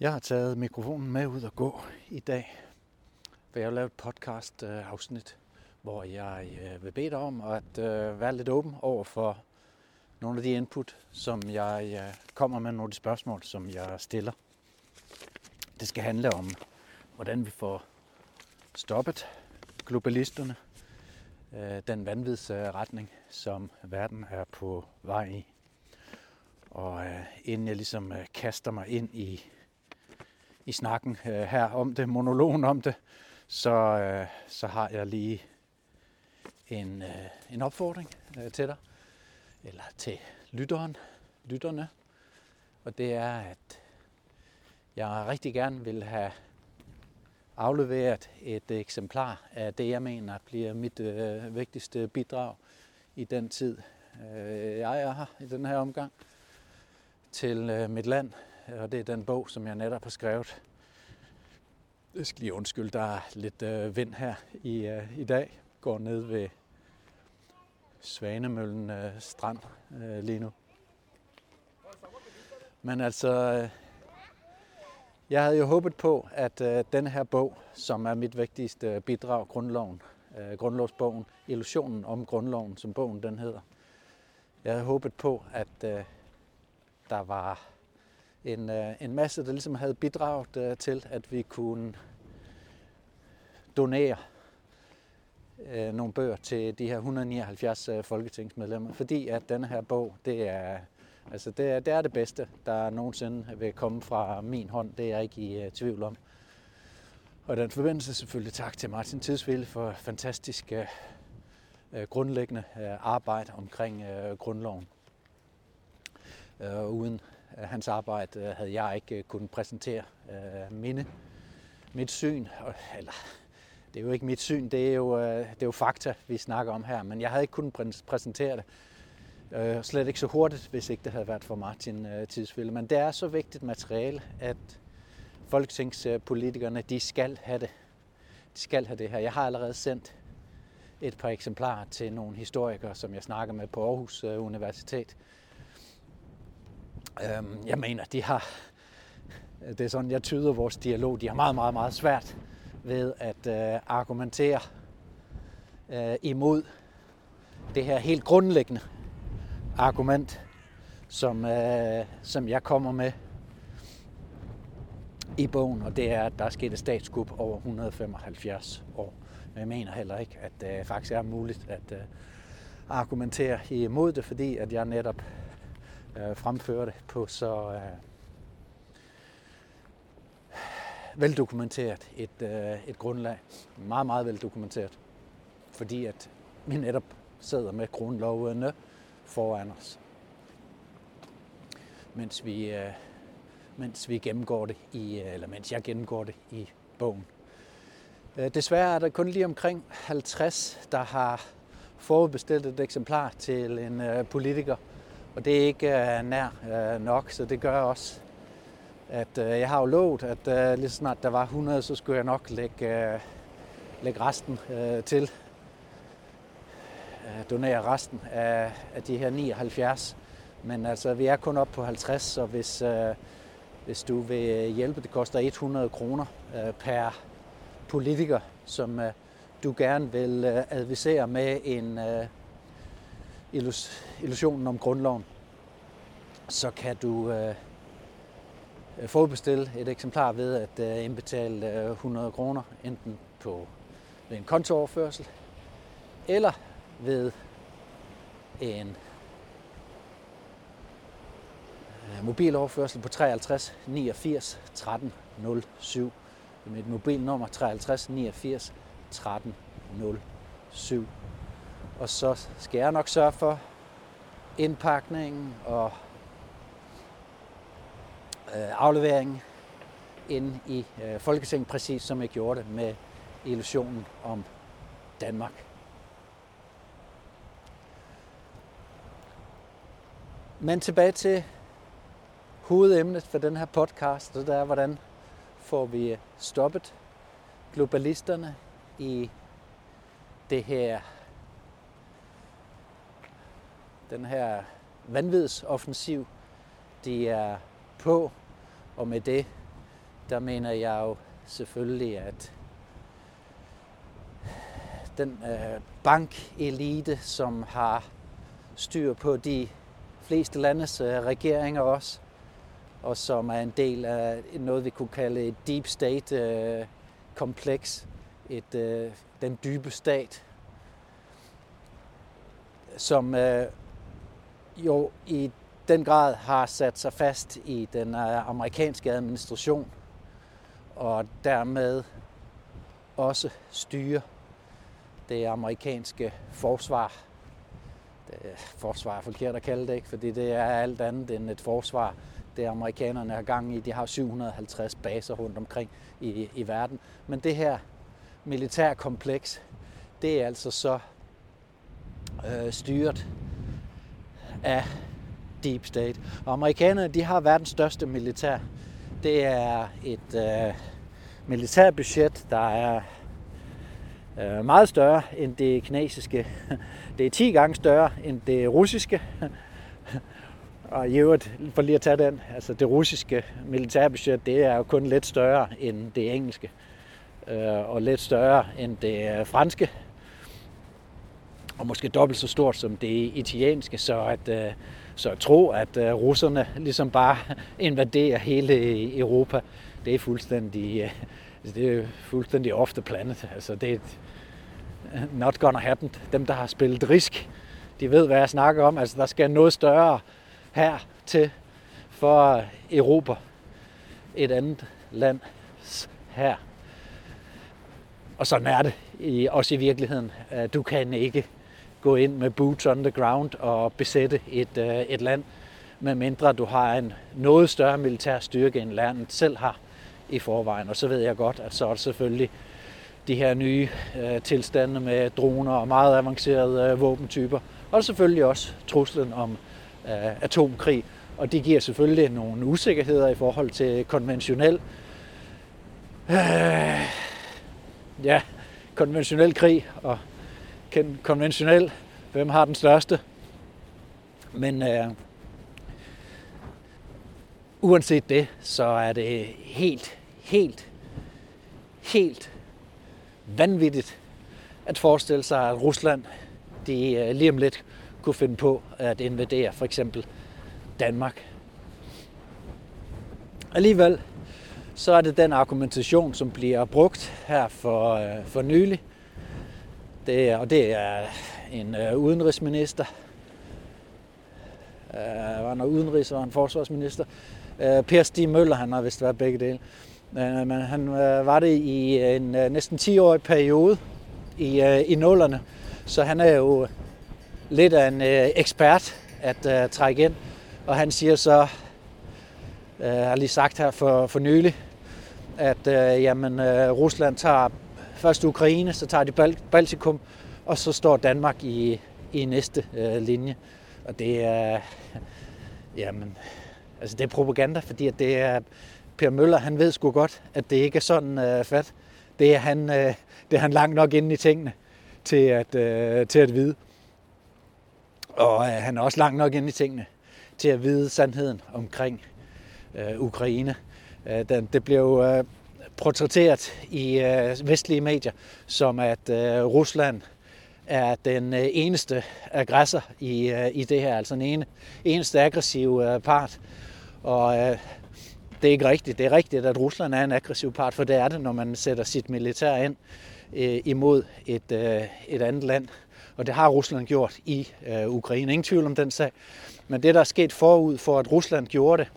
Jeg har taget mikrofonen med ud og gå i dag, for jeg har lavet et podcast-afsnit, hvor jeg vil bede dig om at være lidt åben over for nogle af de input, som jeg kommer med, nogle af de spørgsmål, som jeg stiller. Det skal handle om, hvordan vi får stoppet globalisterne, den vanvidsretning, som verden er på vej i. Og inden jeg ligesom kaster mig ind i snakken her om det, monologen om det, så har jeg lige en opfordring til dig, eller til lytterne. Og det er, at jeg rigtig gerne vil have afleveret et eksemplar af det, jeg mener bliver mit vigtigste bidrag i den tid, jeg er her i den her omgang, til mit land. Og det er den bog, som jeg netop har skrevet. Jeg skal lige undskylde, der er lidt vind her i dag. Går ned ved Svanemøllen strand lige nu. Men altså, jeg havde jo håbet på, at den her bog, som er mit vigtigste bidrag, grundlovsbogen, Illusionen om Grundloven, som bogen den hedder. Jeg havde håbet på, at der var en masse, der ligesom havde bidraget til, at vi kunne donere nogle bøger til de her 179 folketingsmedlemmer, fordi at denne her bog, det er det bedste, der nogensinde vil komme fra min hånd. Det er jeg ikke i tvivl om. Og i den forbindelse selvfølgelig tak til Martin Tidsvilde for fantastisk grundlæggende arbejde omkring grundloven. Uden hans arbejde havde jeg ikke kunnet præsentere mit syn, eller det er jo ikke mit syn, det er jo fakta, vi snakker om her, men jeg havde ikke kunnet præsentere det, slet ikke så hurtigt, hvis ikke det havde været for Martin Tidsvilde. Men det er så vigtigt materiale, at folketingspolitikerne, de skal have det. De skal have det her. Jeg har allerede sendt et par eksemplarer til nogle historikere, som jeg snakker med på Aarhus Universitet. Jeg mener, det er sådan, jeg tyder vores dialog, de har meget, meget, meget svært ved at argumentere imod det her helt grundlæggende argument, som jeg kommer med i bogen, og det er, at der er sket et statskup over 175 år. Jeg mener heller ikke, at det faktisk er muligt at argumentere imod det, fordi at jeg netop fremføre det på så veldokumenteret et grundlag. Meget, meget veldokumenteret. Fordi at vi netop sidder med grundlovene foran os, mens jeg gennemgår det i bogen. Desværre er der kun lige omkring 50, der har forudbestilt et eksemplar til en politiker. Og det er ikke nær nok, så det gør også, at jeg har jo lovet, at lige snart der var 100, så skulle jeg nok lægge resten til. Donere resten af de her 79. Men altså, vi er kun oppe på 50, så hvis du vil hjælpe, det koster 100 kroner per politiker, som du gerne vil advisere med en Illusionen om Grundloven, så kan du forudbestille et eksemplar ved at indbetale 100 kroner, enten ved en kontooverførsel eller ved en mobiloverførsel på 53 89 13 07. Det er mit mobilnummer 53 89 13 07. Og så skal jeg nok sørge for indpakningen og afleveringen inde i Folketinget, præcis som jeg gjorde det med Illusionen om Danmark. Men tilbage til hovedemnet for den her podcast, og det er, hvordan får vi stoppet globalisterne i det her den her vanvidsoffensiv, de er på, og med det der mener jeg jo selvfølgelig, at den bankelite, som har styr på de fleste landes regeringer også, og som er en del af noget, vi kunne kalde et deep state-kompleks, den dybe stat, som jo i den grad har sat sig fast i den amerikanske administration, og dermed også styrer det amerikanske forsvar. Forsvar er forkert at kalde det, ikke? Fordi det er alt andet end et forsvar. Det amerikanerne har gang i, de har 750 baser rundt omkring i verden. Men det her militærkompleks, det er altså så styret af Deep State. Og amerikanerne, de har verdens største militær. Det er et militærbudget, der er meget større end det kinesiske. Det er 10 gange større end det russiske. Og i øvrigt, for lige at tage den, altså det russiske militærbudget, det er jo kun lidt større end det engelske, og lidt større end det franske, og måske dobbelt så stort som det italienske, så at tro, at russerne ligesom bare invaderer hele Europa, det er fuldstændig off the planet. Altså det er not gonna happen. Dem, der har spillet Risk, de ved, hvad jeg snakker om. Altså der skal noget større her til for Europa, et andet land her. Og sådan er det også i virkeligheden. Du kan ikke gå ind med boots on the ground og besætte et land, medmindre du har en noget større militær styrke, end landet selv har i forvejen. Og så ved jeg godt, at så er det selvfølgelig de her nye tilstande med droner og meget avancerede våbentyper. Og selvfølgelig også truslen om atomkrig. Og det giver selvfølgelig nogle usikkerheder i forhold til konventionel krig og konventionel, hvem har den største. Men uanset det, så er det helt vanvittigt at forestille sig, at Rusland de lige om lidt kunne finde på at invadere for eksempel Danmark. Alligevel så er det den argumentation, som bliver brugt her for nylig. Det er en udenrigsminister. Var han udenrigs- og en forsvarsminister? Per Stig Møller, han har vist været begge dele. Men han var det i en næsten 10-årig periode i nullerne, så han er jo lidt af en ekspert at trække ind. Og han siger så, har lige sagt her for nylig, at Rusland tager først Ukraine, så tager de Baltikum, og så står Danmark i næste linje. Og det er, det er propaganda, fordi at det er Per Møller, han ved sgu godt, at det ikke er sådan fat. Det er han langt nok inde i tingene til at vide. Og han er også langt nok inde i tingene til at vide sandheden omkring Ukraine. Det blev jo portrætteret i vestlige medier som, at Rusland er den eneste aggressor i det her, altså den eneste aggressive part. Og det er ikke rigtigt. Det er rigtigt, at Rusland er en aggressiv part, for det er det, når man sætter sit militær ind imod et andet land. Og det har Rusland gjort i Ukraine. Ingen tvivl om den sag. Men det, der er sket forud for, at Rusland gjorde det,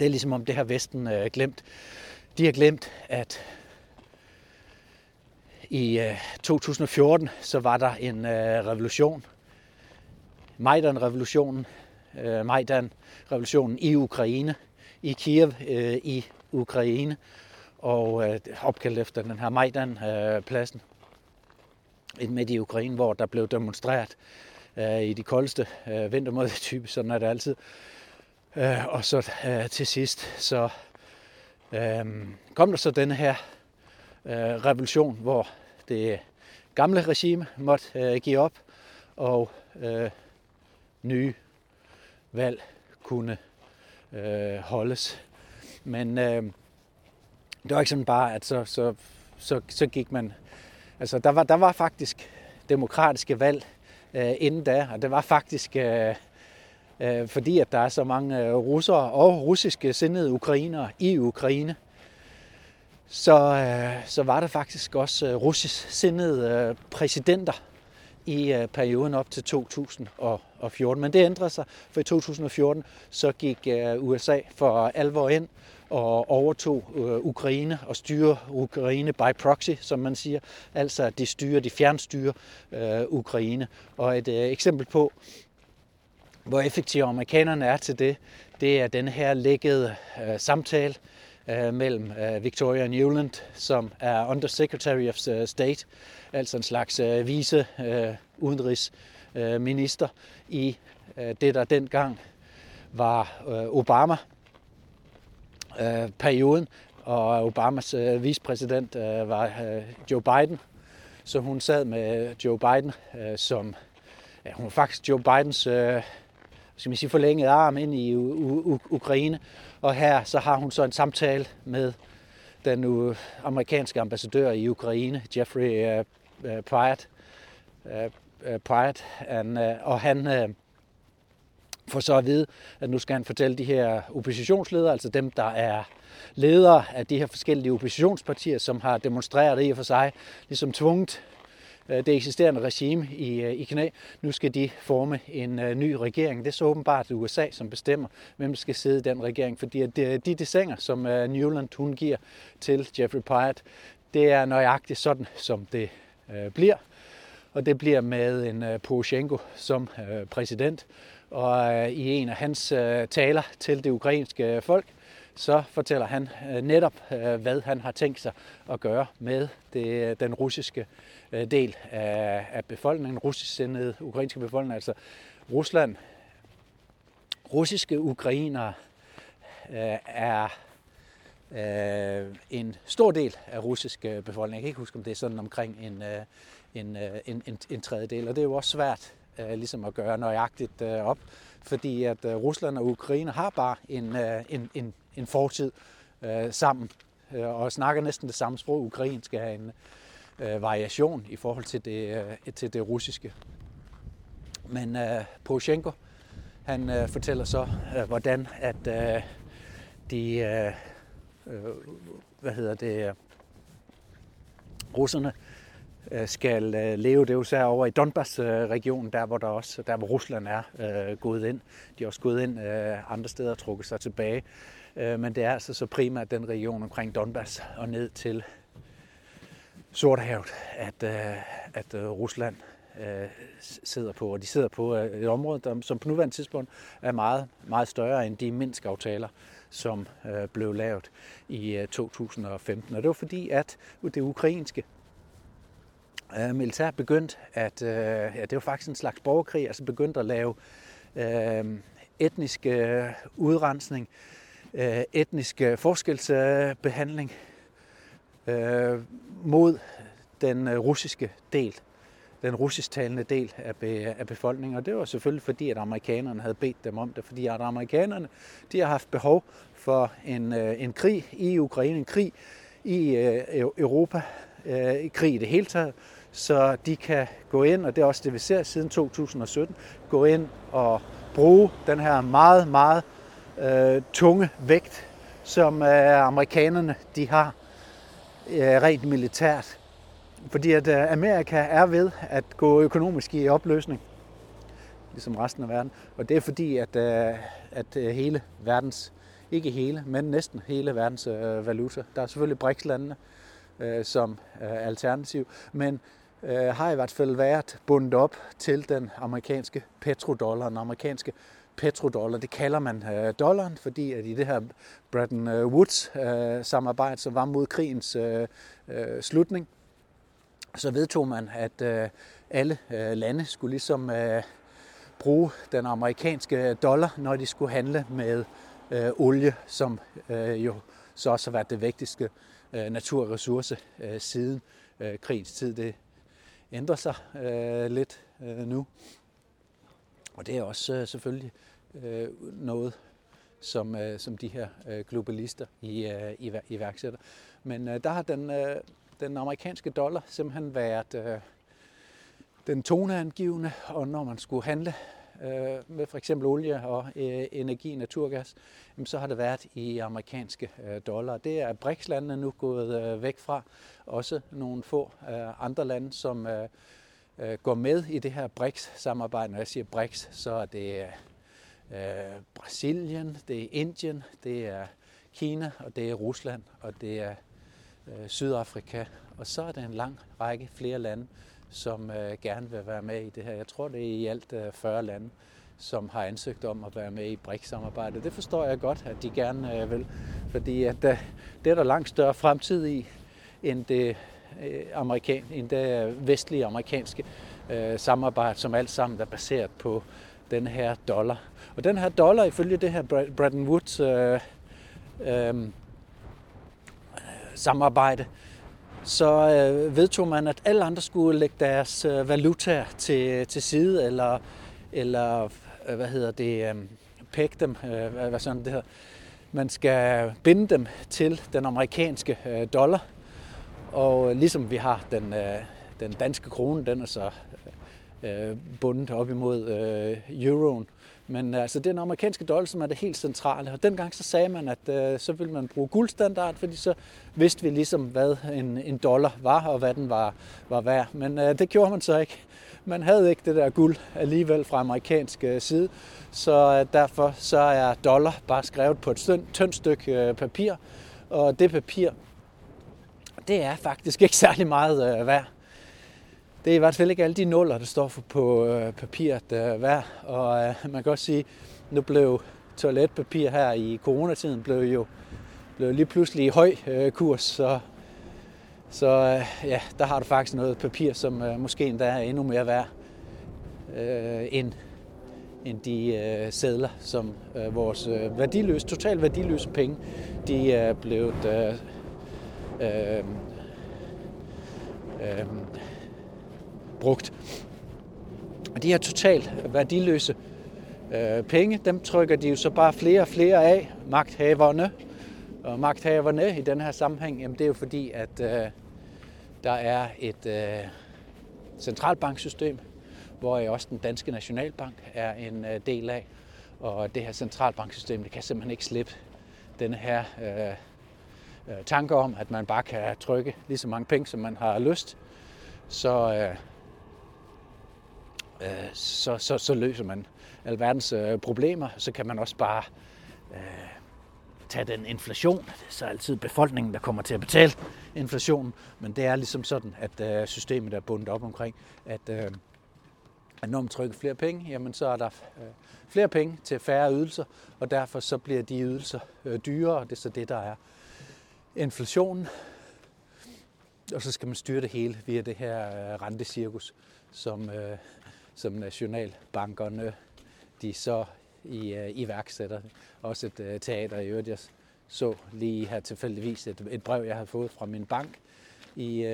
det er ligesom om det har Vesten glemt. De har glemt, at i 2014, så var der en revolution. Majdan-revolutionen i Ukraine, i Kiev i Ukraine, og opkaldt efter den her Majdan-pladsen midt i Ukraine, hvor der blev demonstreret i de koldeste vintermåder, typisk sådan er det altid. Og så til sidst, så kom der så denne her revolution, hvor det gamle regime måtte give op, og nye valg kunne holdes. Men Det var ikke sådan bare, at så gik man. Altså, der var faktisk demokratiske valg inden da, og det var faktisk, fordi at der er så mange russere og russiske sindede ukrainere i Ukraine, så var der faktisk også russisk sindede præsidenter i perioden op til 2014. Men det ændrede sig, for i 2014 så gik USA for alvor ind og overtog Ukraine og styrer Ukraine by proxy, som man siger. Altså, de fjernstyrer Ukraine. Og et eksempel på, hvor effektive amerikanerne er til det, det er den her lækkede samtale mellem Victoria Nuland, som er Undersecretary of State, altså en slags vice udenrigsminister i det, der dengang var Obama-perioden, og Obamas vicepræsident var Joe Biden. Så hun sad med Joe Biden, som hun var faktisk Joe Bidens forlænget arm ind i Ukraine. Og her så har hun så en samtale med den amerikanske ambassadør i Ukraine, Jeffrey Pyatt. Og han får så at vide, at nu skal han fortælle de her oppositionsledere, altså dem, der er ledere af de her forskellige oppositionspartier, som har demonstreret i og for sig, ligesom tvunget det eksisterende regime i knæ. Nu skal de forme en ny regering. Det er så åbenbart USA, som bestemmer, hvem der skal sidde i den regering. Fordi de desinger, som Newland hun giver til Jeffrey Pyatt, det er nøjagtigt sådan, som det bliver. Og det bliver med en Poroshenko som præsident. Og i en af hans taler til det ukrainske folk, så fortæller han netop, hvad han har tænkt sig at gøre med den russiske del af befolkningen, russisksindede ukrainske befolkning, altså Rusland. Russiske ukrainere er en stor del af russiske befolkning. Jeg kan ikke huske, om det er sådan omkring en tredjedel, og det er jo også svært ligesom at gøre nøjagtigt op, fordi at Rusland og Ukraine har bare en fortid sammen, og snakker næsten det samme sprog. Ukrainsk er en variation i forhold til det russiske. Men Poroshenko, han fortæller så, hvordan at russerne skal leve. Det er jo så over i Donbass-regionen, der hvor Rusland er gået ind. De er også gået ind andre steder og trukket sig tilbage. Men det er altså så primært den region omkring Donbass og ned til Sortehavet, at Rusland sidder på. Og de sidder på et område, der, som på nuværende tidspunkt er meget, meget større end de Minsk-aftaler, som blev lavet i 2015. Og det var fordi, at det ukrainske militær begyndte at, det var faktisk en slags borgerkrig, altså begyndte at lave etnisk udrensning, etnisk forskelsbehandling mod den russiske del, den russisktalende del af befolkningen. Og det var selvfølgelig fordi, at amerikanerne havde bedt dem om det, fordi at amerikanerne, de har haft behov for en krig i Ukraine, en krig i Europa, krig i det hele taget, så de kan gå ind, og det er også det, vi ser siden 2017, gå ind og bruge den her meget, meget tunge vægt, som amerikanerne de har rent militært. Fordi at Amerika er ved at gå økonomisk i opløsning, ligesom resten af verden, og det er fordi, at hele verdens, ikke hele, men næsten hele verdens valuta, der er selvfølgelig BRICS-landene, som alternativ, men har i hvert fald været bundet op til den amerikanske petrodollar. Den amerikanske petrodollar, det kalder man dollaren, fordi at i det her Bretton Woods-samarbejde, som var mod krigens slutning, så vedtog man, at alle lande skulle ligesom bruge den amerikanske dollar, når de skulle handle med olie, som jo så også har været det vigtigste naturressource siden krigens tid. Det ændrer sig lidt nu, og det er også selvfølgelig noget, som de her globalister iværksætter. Men der har den amerikanske dollar simpelthen været den toneangivende, og når man skulle handle med for eksempel olie og energi, naturgas, så har det været i amerikanske dollar. Det er BRICS-landene nu gået væk fra. Også nogle få andre lande, som går med i det her BRICS-samarbejde. Når jeg siger BRICS, så er det Brasilien, det er Indien, det er Kina, og det er Rusland, og det er Sydafrika. Og så er det en lang række flere lande, som gerne vil være med i det her. Jeg tror, det er i alt 40 lande, som har ansøgt om at være med i BRICS-samarbejdet. Det forstår jeg godt, at de gerne vil, fordi at det er der langt større fremtid i, end det vestlige amerikanske samarbejde, som alt sammen er baseret på den her dollar. Og den her dollar, ifølge det her Bretton Woods samarbejde, så vedtog man, at alle andre skulle lægge deres valutaer til side, eller peg dem, hvad sådan det hedder. Man skal binde dem til den amerikanske dollar, og ligesom vi har den danske krone, den er så bundet op imod euroen. Men altså, det er den amerikanske dollar, som er det helt centrale. Og dengang så sagde man, at så ville man bruge guldstandard, fordi så vidste vi ligesom, hvad en dollar var, og hvad den var værd. Men det gjorde man så ikke. Man havde ikke det der guld alligevel fra amerikansk side. Så derfor så er dollar bare skrevet på et tyndt stykke papir. Og det papir, det er faktisk ikke særlig meget værd. Det er i hvert fald ikke alle de nuller, der står på papiret værd. Og man kan også sige, nu blev toiletpapir her i coronatiden blev lige pludselig i høj kurs. Så der har du faktisk noget papir, som måske endda er endnu mere værd end de sedler, som vores totalt værdiløse penge, de er blevet brugt. Og de her totalt værdiløse penge, dem trykker de jo så bare flere og flere af, magthaverne. Og magthaverne i den her sammenhæng, jamen det er jo fordi, at der er et centralbanksystem, hvor også den danske nationalbank er en del af. Og det her centralbanksystem, det kan simpelthen ikke slippe den her tanker om, at man bare kan trykke lige så mange penge, som man har lyst. Så løser man alverdens problemer. Så kan man også bare tage den inflation. Det er så altid befolkningen, der kommer til at betale inflationen. Men det er ligesom sådan, at systemet er bundet op omkring, at når man trykker flere penge, jamen så er der flere penge til færre ydelser. Og derfor så bliver de ydelser dyrere, og det er så det, der er inflationen. Og så skal man styre det hele via det her rentecirkus, som nationalbankerne de så iværksætter. Også et teater i øvrigt. Jeg så lige her tilfældigvis et brev, jeg havde fået fra min bank i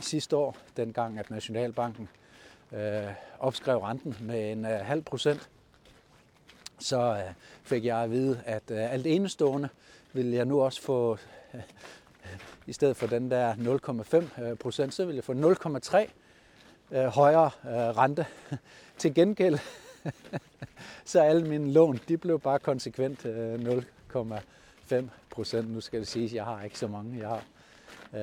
sidste år, dengang at Nationalbanken opskrev renten med 0,5%. Så fik jeg at vide, at alt enestående ville jeg nu også få, i stedet for den der 0,5%, så ville jeg få 0,3 højere rente til gengæld. Så alle mine lån, de blev bare konsekvent 0,5%. Nu skal det siges, at jeg har ikke så mange. Jeg har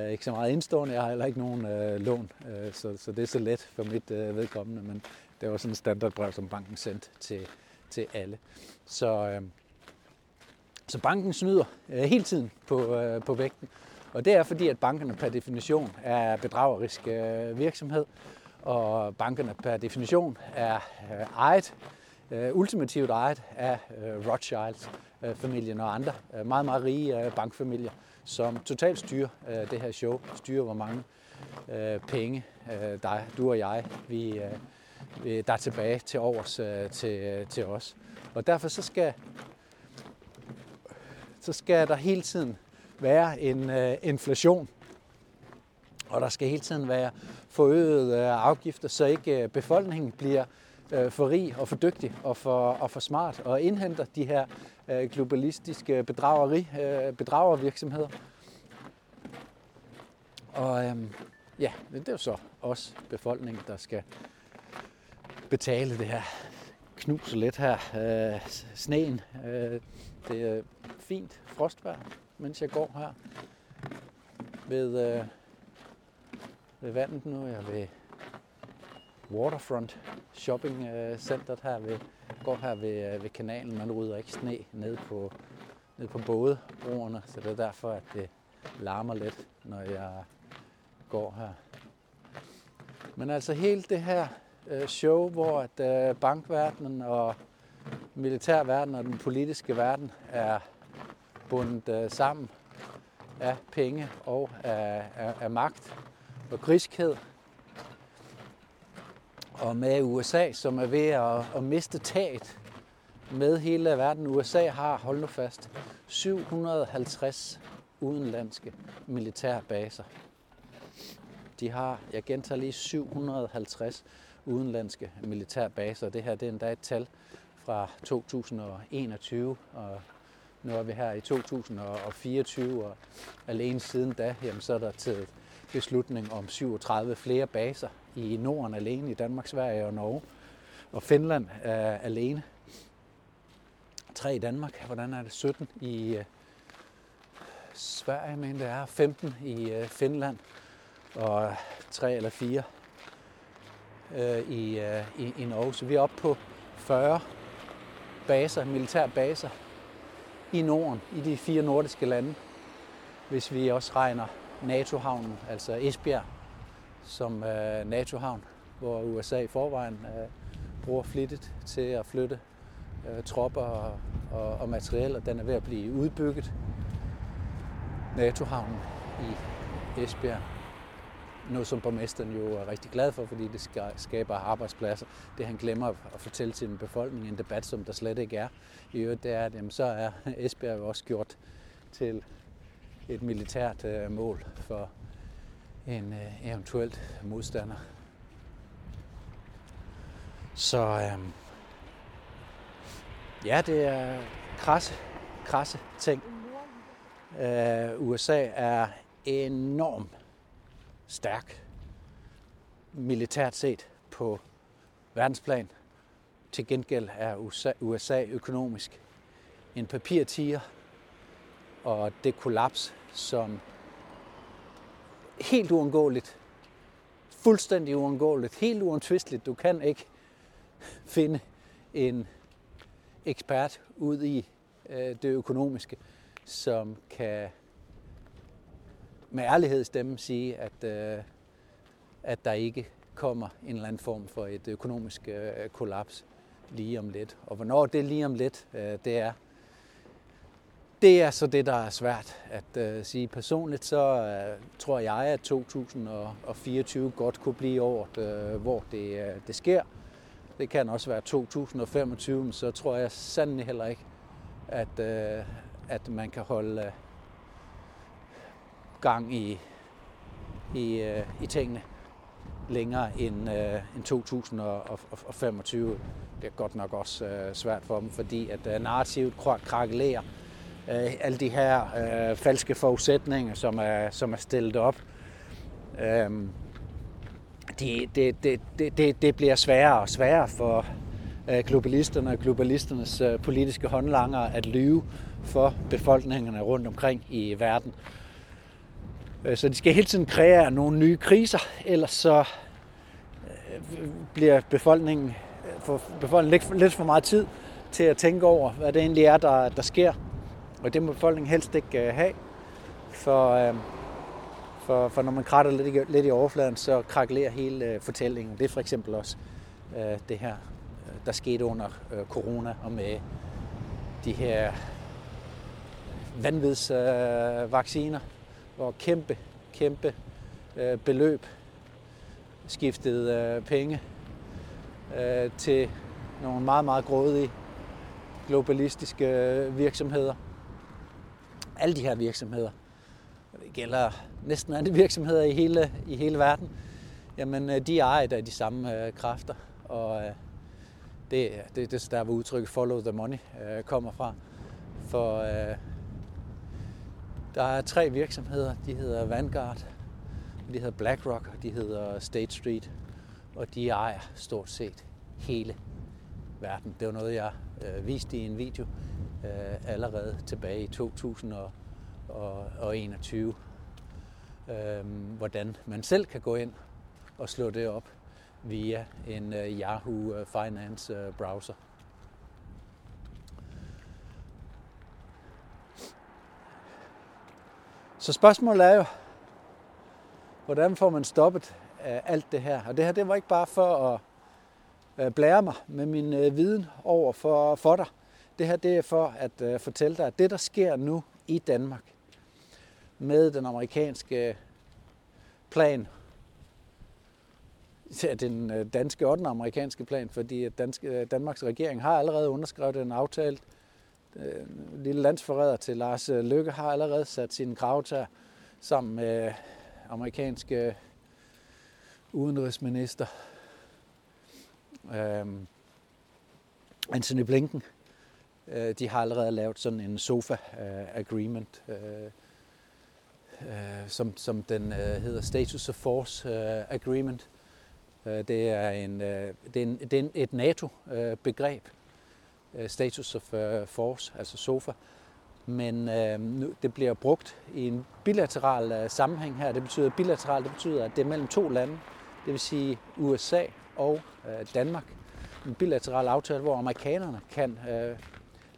ikke så meget indstående. Jeg har heller ikke nogen lån, så det er så let for mit vedkommende. Men det var sådan et standardbrev, som banken sendte til alle. Så banken snyder hele tiden på vægten. Og det er fordi, at bankerne per definition er bedragerisk virksomhed, og bankerne per definition er ultimativt ejet af Rothschild-familien og andre meget, meget rige bankfamilier, som totalt styrer det her show, styrer hvor mange penge du og jeg, der er tilbage til overs til os. Og derfor så skal der hele tiden være en inflation, og der skal hele tiden være forøget afgifter, så ikke befolkningen bliver for rig og for dygtig og for smart og indhenter de her globalistiske bedragervirksomheder. Og ja, det er jo så også befolkningen, der skal betale det her knuse lidt her. Sneen, det er fint frostvejr, mens jeg går her ved vandet nu. Jeg er ved Waterfront Shopping centret her ved kanalen. Man rydder ikke sne ned på bådebroerne, så det er derfor, at det larmer lidt, når jeg går her. Men altså hele det her show, hvor at bankverdenen og militærverdenen og den politiske verden er bundet sammen af penge og af magt og griskhed. Og med USA, som er ved at miste taget med hele verden. USA har, hold nu fast, 750 udenlandske militærbaser. De har, jeg gentager lige, 750 udenlandske militærbaser. Det her, det er endda et tal fra 2021, og nu er vi her i 2024, og alene siden da, jamen, så er der taget beslutning om 37 flere baser i Norden alene, i Danmark, Sverige og Norge, og Finland alene. 3 i Danmark, hvordan er det? 17 i Sverige, men det er 15 i Finland, og 3 eller 4 i Norge. Så vi er oppe på 40 baser, militærbaser i Norden, i de 4 nordiske lande, hvis vi også regner NATO-havnen, altså Esbjerg, som NATO-havn, hvor USA i forvejen bruger flittigt til at flytte tropper og materiel, og den er ved at blive udbygget. NATO-havnen i Esbjerg. Noget, som borgmesteren jo er rigtig glad for, fordi det skaber arbejdspladser. Det han glemmer at fortælle sin befolkning, en debat, som der slet ikke er. I øvrigt, det er, at jamen, så er Esbjerg jo også gjort til et militært mål for en eventuelt modstander. Så ja, det er krasse ting. USA er enormt stærk militært set på verdensplan. Til gengæld er USA økonomisk en papirtiger, og det kollaps, som helt uundgåeligt, fuldstændig uundgåeligt, helt uundtvisteligt. Du kan ikke finde en ekspert ud i det økonomiske, som kan med ærlighed stemme sige, at der ikke kommer en eller anden form for et økonomisk kollaps lige om lidt. Og hvornår det lige om lidt, det er så det, der er svært at sige. Personligt så tror jeg, at 2024 godt kunne blive året, hvor det sker. Det kan også være 2025, men så tror jeg sandelig heller ikke, at man kan holde gang i tingene længere end 2025. Det er godt nok også svært for dem, fordi at narrativet krakelerer. Alle de her falske forudsætninger, som er stillet op, det bliver sværere og sværere for globalisterne og globalisternes politiske håndlangere at lyve for befolkningerne rundt omkring i verden. Så de skal hele tiden kreere nogle nye kriser, ellers så bliver befolkningen lidt for meget tid til at tænke over, hvad det egentlig er, der sker. Og det må befolkningen helst ikke have, for når man kratter lidt i overfladen, så krakelerer hele fortællingen. Det er for eksempel også det her, der skete under corona, og med de her vanvidsvacciner, hvor kæmpe beløb skiftede penge til nogle meget, meget grådige globalistiske virksomheder. Alle de her virksomheder, det gælder næsten alle virksomheder i hele verden, jamen de ejer da de samme kræfter, og det er der, hvor udtrykket follow the money kommer fra. for der er 3 virksomheder. De hedder Vanguard, de hedder BlackRock, og de hedder State Street, og de ejer stort set hele verden. Det var noget, jeg viste i en video allerede tilbage i 2021, hvordan man selv kan gå ind og slå det op via en Yahoo Finance browser. Så spørgsmålet er jo, hvordan får man stoppet alt det her? Og det her, det var ikke bare for at blære mig med min viden over for dig. Det her, det er for at fortælle dig, at det, der sker nu i Danmark med den amerikanske plan, ja, den danske og den amerikanske plan, fordi Danmarks regering har allerede underskrevet en aftale. Lille landsforræder til Lars Løkke har allerede sat sine kravetær sammen med amerikanske udenrigsminister Anthony Blinken. De har allerede lavet sådan en sofa-agreement, som den hedder Status of Force Agreement. Det er et NATO-begreb, Status of Force, altså sofa. Men nu, det bliver brugt i en bilateral sammenhæng her. Det betyder bilateral, det betyder, at det er mellem 2 lande, det vil sige USA og Danmark. En bilateral aftale, hvor amerikanerne kan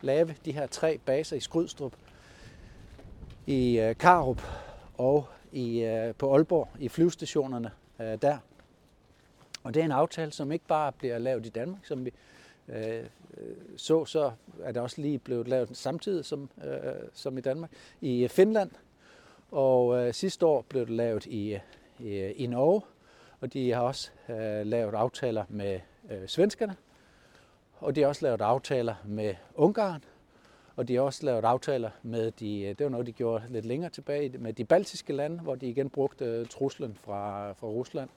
lave de her 3 baser i Skrydstrup, i Karup og på Aalborg, i flyvestationerne der. Og det er en aftale, som ikke bare bliver lavet i Danmark, som vi så er det også lige blevet lavet samtidig som i Danmark, i Finland. Og sidste år blev det lavet i Norge, og de har også lavet aftaler med svenskerne, og de har også lavet aftaler med Ungarn, og de har også lavet aftaler med det var noget, de gjorde lidt længere tilbage, med de baltiske lande, hvor de igen brugte truslen fra Rusland.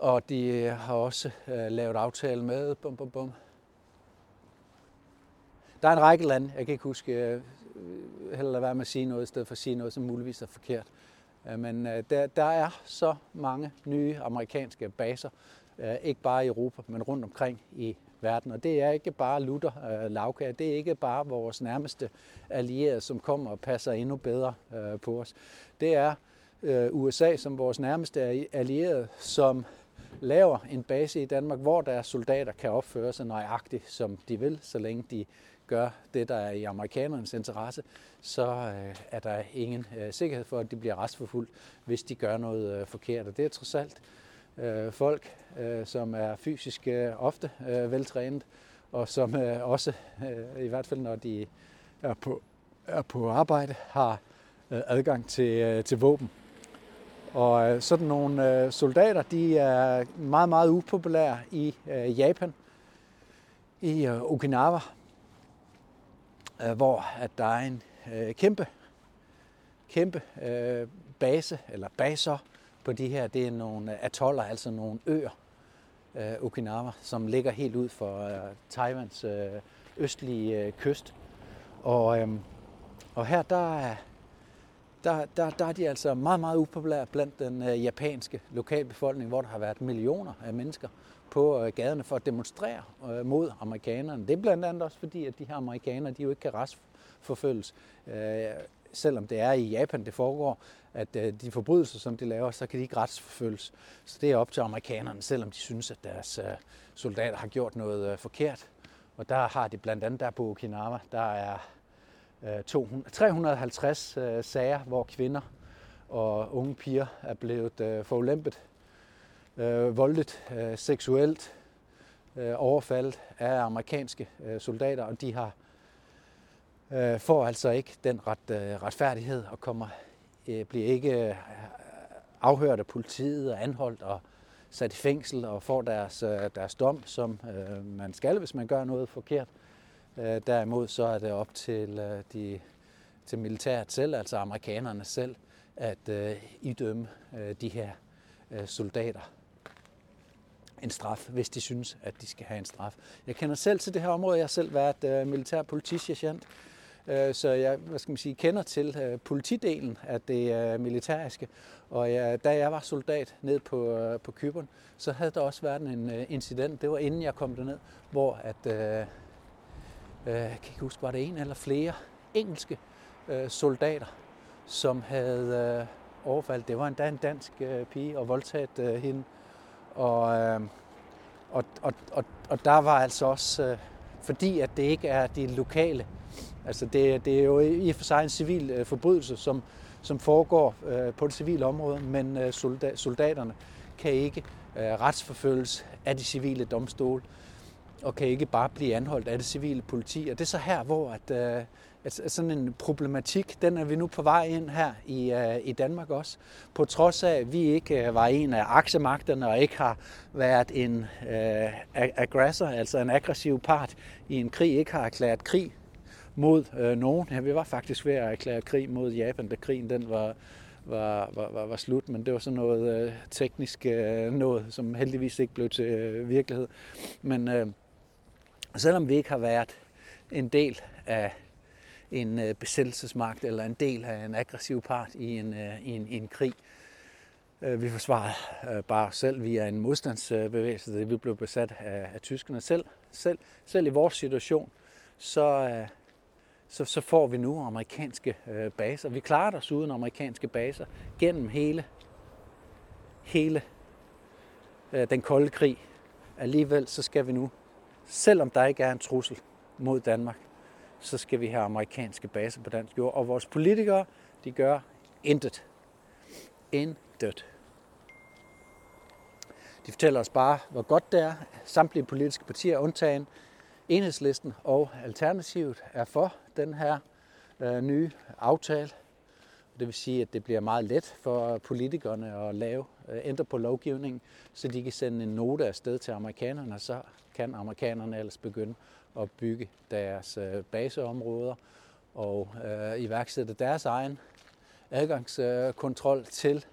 Og de har også lavet aftale med... Der er en række lande, jeg kan ikke huske, heller lade være med at sige noget, i stedet for at sige noget, som muligvis er forkert. Men der er så mange nye amerikanske baser, ikke bare i Europa, men rundt omkring i verden. Og det er ikke bare lutter lavkager, det er ikke bare vores nærmeste allierede, som kommer og passer endnu bedre på os. Det er USA som vores nærmeste allierede, som laver en base i Danmark, hvor deres soldater kan opføre sig nøjagtigt, som de vil, så længe de gør det, der er i amerikanernes interesse, så er der ingen sikkerhed for, at de bliver retsforfulgt, hvis de gør noget forkert. Og det er trods alt folk, som er fysisk ofte veltrænet, og som også, i hvert fald når de er på arbejde, har adgang til våben. Og sådan nogle soldater, de er meget, meget upopulære i Japan, i Okinawa, hvor at der er en kæmpe base, eller baser på de her. Det er nogle atoller, altså nogle øer, Okinawa, som ligger helt ud for Taiwans østlige kyst. Og her der er de altså meget, meget upopulære blandt den japanske lokalbefolkning, hvor der har været millioner af mennesker på gaderne for at demonstrere mod amerikanerne. Det er blandt andet også fordi, at de her amerikanere, de jo ikke kan retsforfølges. Selvom det er i Japan, det foregår, at de forbrydelser, som de laver, så kan de ikke retsforfølges. Så det er op til amerikanerne, selvom de synes, at deres soldater har gjort noget forkert. Og der har de blandt andet der på Okinawa, der er 350 sager, hvor kvinder og unge piger er blevet forulempet, voldeligt, seksuelt overfaldet af amerikanske soldater, og de får altså ikke den retfærdighed og bliver ikke afhørt af politiet og anholdt og sat i fængsel og får deres dom, som man skal, hvis man gør noget forkert. Derimod så er det op til militæret selv, altså amerikanerne selv, at idømme de her soldater en straf, hvis de synes, at de skal have en straf. Jeg kender selv til det her område. Jeg har selv været militær politisergeant, så jeg kender til politidelen af det militæriske. Og da jeg var soldat ned på Cypern, så havde der også været en incident. Det var inden jeg kom derned, hvor at, jeg kan ikke huske, var det en eller flere engelske soldater, som havde overfaldt. Det var endda en dansk pige og voldtaget hende. Og der var altså også, fordi at det ikke er de lokale, altså det er jo i og for sig en civil forbrydelse, som foregår på det civile område, men soldaterne kan ikke retsforfølges af de civile domstole, og kan ikke bare blive anholdt af det civile politi. Og det er så her, hvor at sådan en problematik, den er vi nu på vej ind her i Danmark også. På trods af, at vi ikke var en af aksemagterne og ikke har været en aggressor, altså en aggressiv part i en krig, ikke har erklæret krig mod nogen. Ja, vi var faktisk ved at erklære krig mod Japan, da krigen den var slut, men det var sådan noget teknisk noget, som heldigvis ikke blev til virkelighed. Men selvom vi ikke har været en del af en besættelsesmagt eller en del af en aggressiv part i en krig, vi forsvarede bare os selv. Vi er en modstandsbevægelse, vi blev besat af tyskerne selv i vores situation, så får vi nu amerikanske baser. Vi klarer os uden amerikanske baser gennem hele den kolde krig. Alligevel så skal vi nu, selvom der ikke er en trussel mod Danmark, så skal vi have amerikanske baser på dansk jord. Og vores politikere, de gør intet. Intet. De fortæller os bare, hvor godt det er. Samtlige politiske partier undtagen Enhedslisten og Alternativet er for den her nye aftale. Det vil sige, at det bliver meget let for politikerne at ændre på lovgivningen, så de kan sende en note afsted til amerikanerne, og så kan amerikanerne ellers begynde at bygge deres baseområder og iværksætte deres egen adgangskontrol til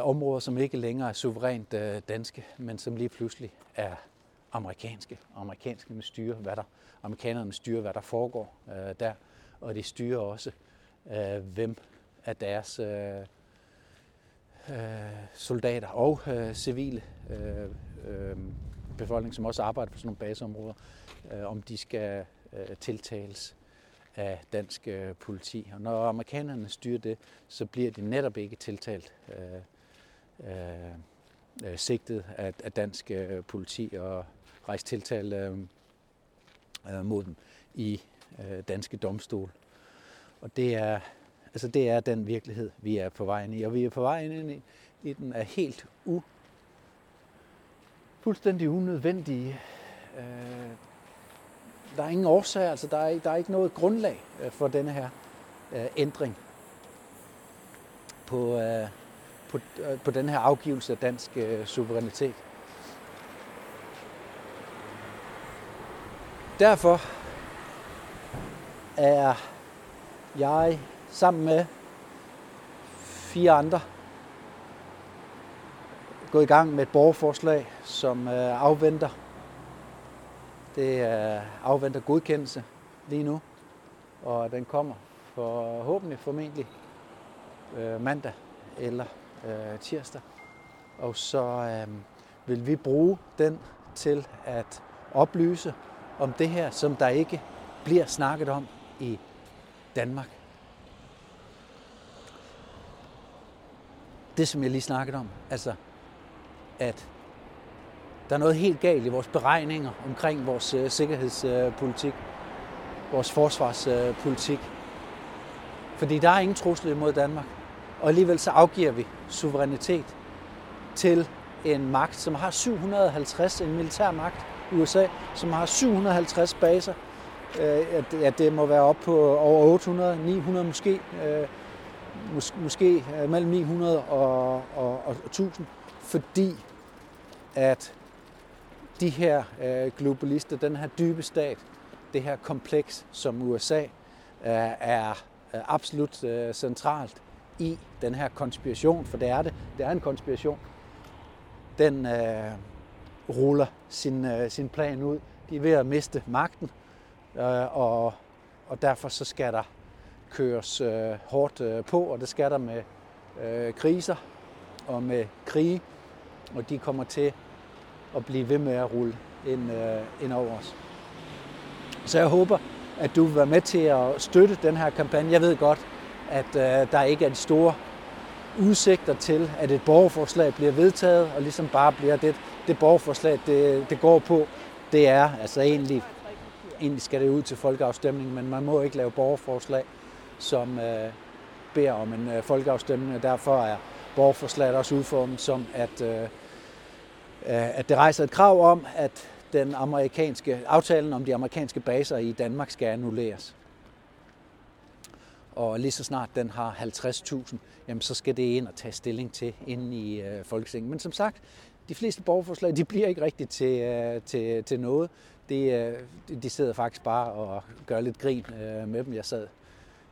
områder, som ikke længere er suverænt danske, men som lige pludselig er amerikanske. Amerikanerne styrer, hvad der foregår der, og de styrer også, hvem af deres soldater og civile befolkning, som også arbejder på sådan nogle baseområder, om de skal tiltales af dansk politi. Og når amerikanerne styrer det, så bliver de netop ikke tiltalt sigtet af dansk politi og rejst tiltale mod dem i danske domstol. Og det er den virkelighed, vi er på vej ind i. Og vi er på vej ind i den er helt fuldstændig unødvendige. Der er ingen årsager, altså der er ikke noget grundlag for denne her ændring på den her afgivelse af dansk suverænitet. Derfor er jeg sammen med 4 andre gået i gang med et borgerforslag, som afventer. Det afventer godkendelse lige nu, og den kommer formentlig mandag eller tirsdag. Og så vil vi bruge den til at oplyse om det her, som der ikke bliver snakket om i Danmark. Det, som jeg lige snakkede om, altså at der er noget helt galt i vores beregninger omkring vores sikkerhedspolitik, vores forsvarspolitik. Fordi der er ingen trusler imod Danmark, og alligevel så afgiver vi suverænitet til en magt, som har 750, en militær magt, USA, som har 750 baser. At det må være op på over 800, 900 måske mellem 900 og 1000, fordi at de her globalister, den her dybe stat, det her kompleks, som USA er absolut centralt i den her konspiration, for det er en konspiration, den ruller sin plan ud. De er ved at miste magten, og derfor så skal der køres hårdt på, og det skal der med kriser og med krige, og de kommer til at blive ved med at rulle ind over os. Så jeg håber, at du vil være med til at støtte den her kampagne. Jeg ved godt, at der ikke er de store udsigter til, at et borgerforslag bliver vedtaget, og ligesom bare bliver det borgerforslag, det går på, det er altså egentlig skal det ud til folkeafstemning, men man må ikke lave borgerforslag, som beder om en folkeafstemning, og derfor er borgerforslaget også udformet som, at det rejser et krav om, at den amerikanske aftalen om de amerikanske baser i Danmark skal annulleres. Og lige så snart den har 50.000, jamen så skal det ind og tage stilling til inde i Folketinget. Men som sagt, de fleste borgerforslag, de bliver ikke rigtigt til noget. De sidder faktisk bare og gør lidt grin med dem. Jeg sad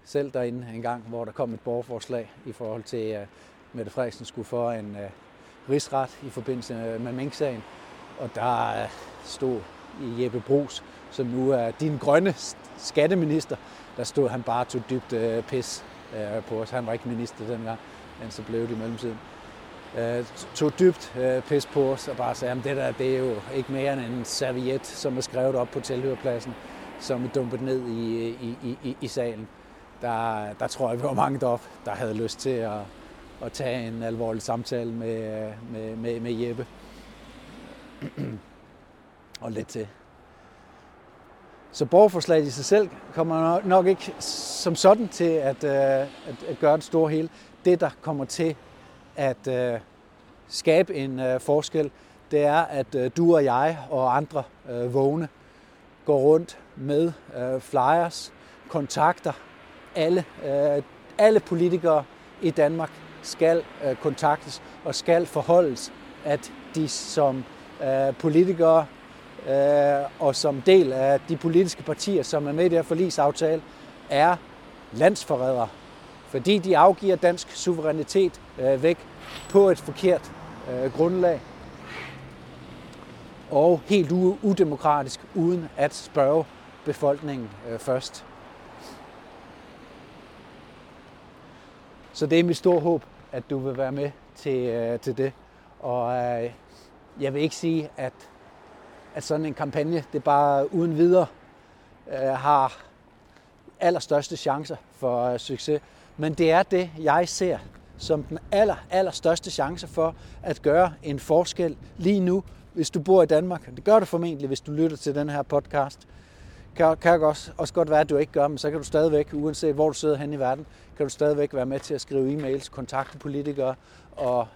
selv derinde en gang, hvor der kom et borgerforslag i forhold til, at Mette Frederiksen skulle få en rigsret i forbindelse med Mink-sagen. Og der stod Jeppe Brugs, som nu er din grønne skatteminister, der stod han bare tog dybt pis på os. Han var ikke minister dengang, men så blev det i mellemtiden. Tog dybt pis på os og bare sagde, at det er jo ikke mere end en serviet, som er skrevet op på tilhørpladsen, som er dumpet ned i salen. Der tror jeg, vi var mange deroppe, der havde lyst til at tage en alvorlig samtale med Jeppe. Og lidt til. Så borgerforslaget i sig selv kommer nok ikke som sådan til at gøre det store hele. Det, der kommer til at skabe en forskel, det er, at du og jeg og andre vågne går rundt med flyers, kontakter. Alle politikere i Danmark skal kontaktes og skal forholdes, at de som politikere og som del af de politiske partier, som er med i det her forligsaftale, er landsforrædere, fordi de afgiver dansk suverænitet væk på et forkert grundlag og helt udemokratisk, uden at spørge befolkningen først. Så det er mit store håb, at du vil være med til det, og jeg vil ikke sige, at sådan en kampagne, det bare uden videre har allerstørste chancer for succes. Men det er det, jeg ser som den allerstørste chance for at gøre en forskel lige nu, hvis du bor i Danmark. Det gør du formentlig, hvis du lytter til den her podcast. Kan også godt være, at du ikke gør, men så kan du stadigvæk, uanset hvor du sidder hen i verden, kan du stadigvæk være med til at skrive e-mails, kontakte politikere og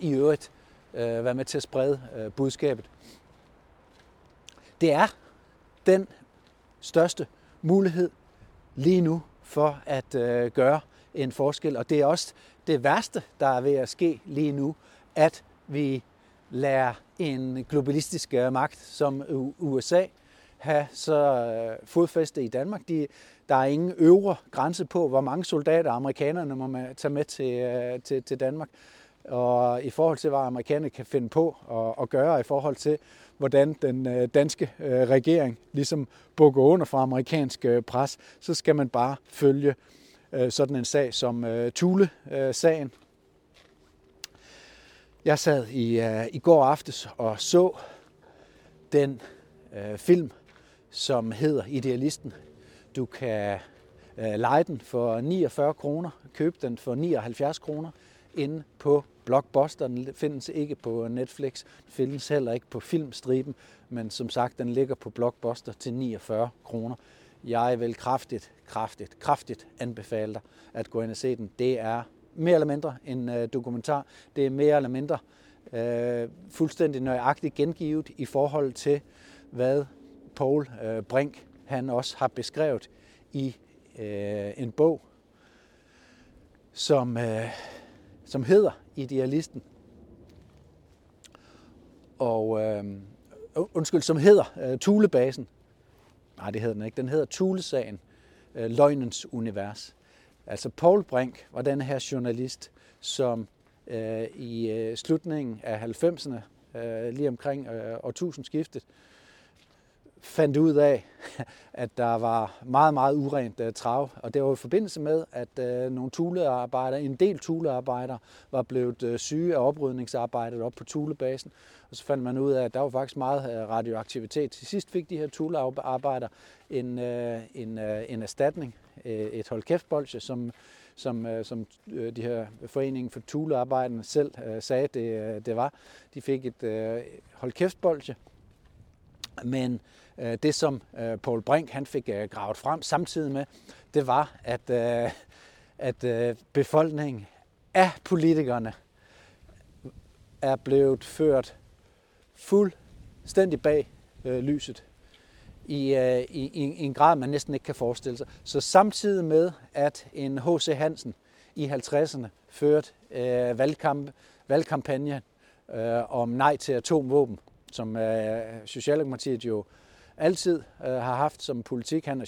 i øvrigt være med til at sprede budskabet. Det er den største mulighed lige nu for at gøre en forskel, og det er også det værste, der er ved at ske lige nu, at vi lader en globalistisk magt som USA have så fodfæste i Danmark. Der er ingen øvre grænse på, hvor mange soldater amerikanerne må tage med til Danmark. Og i forhold til, hvad amerikanerne kan finde på at gøre, i forhold til, hvordan den danske regering ligesom bukker under for amerikansk pres, så skal man bare følge sådan en sag som Thule-sagen. Jeg sad i går aftes og så den film, som hedder Idealisten. Du kan leje den for 49 kroner, købe den for 79 kroner inde på Blockbuster. Den findes ikke på Netflix, den findes heller ikke på Filmstriben, men som sagt, den ligger på Blockbuster til 49 kroner. Jeg vil kraftigt anbefale dig at gå ind og se den. Det er mere eller mindre en dokumentar. Det er mere eller mindre fuldstændig nøjagtigt gengivet i forhold til, hvad Poul Brink han også har beskrevet i en bog, som hedder Idealisten. Og som hedder Thulebasen. Nej, det hedder den ikke. Den hedder Thulesagen, løgnens univers. Altså Poul Brink var den her journalist, som i slutningen af 90'erne lige omkring årtusindskiftet, fandt ud af, at der var meget, meget urent trav. Og det var i forbindelse med, at nogle thulearbejdere, en del thulearbejdere, var blevet syge af oprydningsarbejdet op på Thulebasen. Og så fandt man ud af, at der var faktisk meget radioaktivitet. Til sidst fik de her thulearbejdere en erstatning, et holdkæftbolsje, som de her foreningen for thulearbejderne selv sagde, det var. De fik et holdkæftbolsje. Men det, som Poul Brink han fik gravet frem samtidig med, det var, at befolkningen af politikerne er blevet ført fuldstændig bag lyset i en grad, man næsten ikke kan forestille sig. Så samtidig med, at en H.C. Hansen i 50'erne førte valgkampagne om nej til atomvåben, som Socialdemokratiet jo altid har haft som politik. Han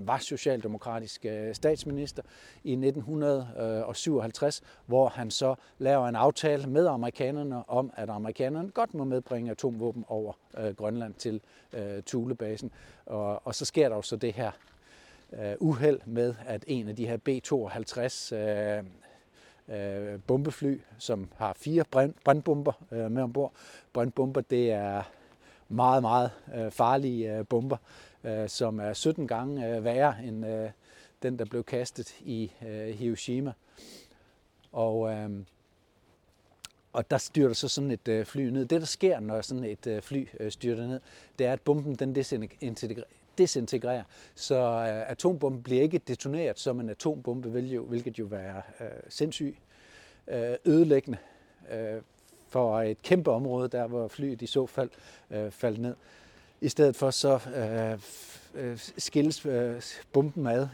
var socialdemokratisk statsminister i 1957, hvor han så laver en aftale med amerikanerne om, at amerikanerne godt må medbringe atomvåben over Grønland til Thulebasen. Og så sker der jo så det her uheld med, at en af de her B-52 bombefly, som har 4 brandbomber med ombord. Brandbomber, det er meget, meget farlige bomber, som er 17 gange værre end den, der blev kastet i Hiroshima. Og der styrter så sådan et fly ned. Det, der sker, når sådan et fly styrter ned, det er, at bomben den desintegrerer. Så atombomben bliver ikke detoneret som en atombombe, hvilket jo være sindssygt ødelæggende for et kæmpe område, der hvor flyet i så fald faldt ned. I stedet for så skilles bomben ad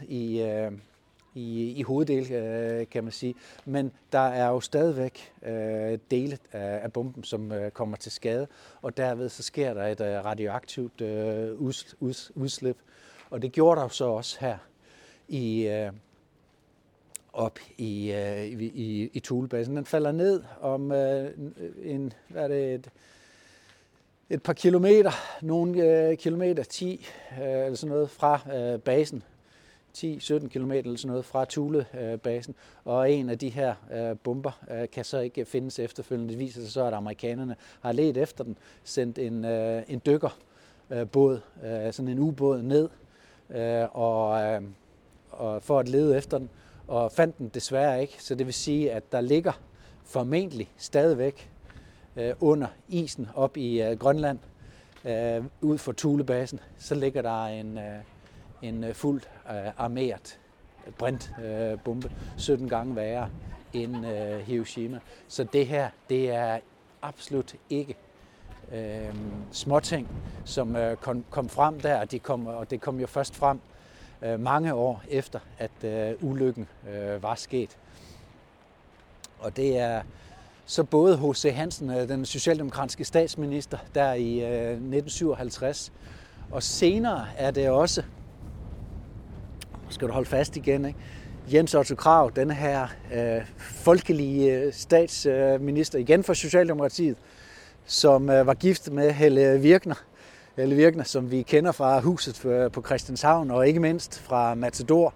i hoveddel, kan man sige. Men der er jo stadigvæk dele af bomben, som kommer til skade, og derved så sker der et radioaktivt udslip. Og det gjorde der så også her i Thulebasen. Den falder ned om et par kilometer, nogle kilometer, 10 eller sådan noget fra basen. 10-17 km eller sådan noget fra Thulebasen, og en af de her bomber kan så ikke findes efterfølgende. Det viser sig så, at amerikanerne har ledt efter den, sendt en dykkerbåd, sådan en ubåd ned, og for at lede efter den, og fandt den desværre ikke. Så det vil sige, at der ligger formentlig stadigvæk under isen op i Grønland, ud for Thulebasen, så ligger der en fuldt armeret brintbombe, 17 gange værre end Hiroshima. Så det her, det er absolut ikke småting, som kom frem der, og det kom jo først frem mange år efter, at ulykken var sket. Og det er så både H.C. Hansen, den socialdemokratiske statsminister, der i 1957, og senere er det også, skal du holde fast igen, ikke? Jens Otto Krag, den her folkelige statsminister, igen for Socialdemokratiet, som var gift med Helle Virkner. Helle Virkner, som vi kender fra Huset på Christianshavn, og ikke mindst fra Matador.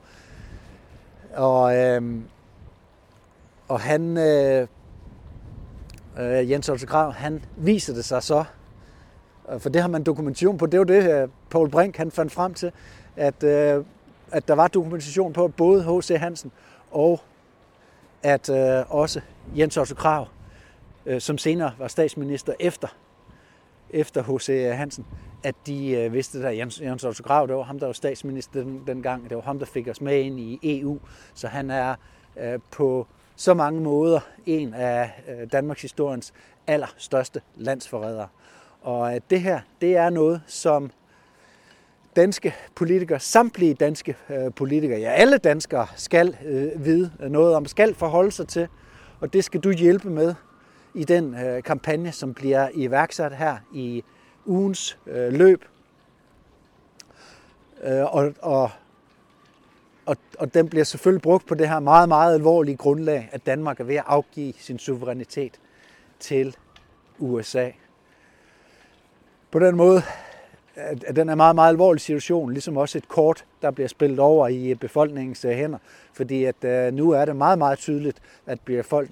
Og han, Jens Otto Krag, han viser det sig så, for det har man dokumentation på, det var det, Poul Brink han fandt frem til, at der var dokumentation på, både H.C. Hansen og at også Jens Otto Krag, som senere var statsminister efter H.C. Hansen, at de vidste, at Jens Otto Krag, det var ham, der var statsminister dengang, det var ham, der fik os med ind i EU, så han er på så mange måder en af Danmarks historiens allerstørste landsforrædere. Og det her, det er noget, som danske politikere, samtlige danske politikere, ja alle danskere, skal vide noget om, skal forholde sig til, og det skal du hjælpe med i den kampagne, som bliver iværksat her i ugens løb. Og den bliver selvfølgelig brugt på det her meget, meget alvorlige grundlag, at Danmark er ved at afgive sin suverænitet til USA. på den måde, at den er meget, meget alvorlig situation, ligesom også et kort, der bliver spillet over i befolkningens hænder. Fordi at nu er det meget, meget tydeligt, at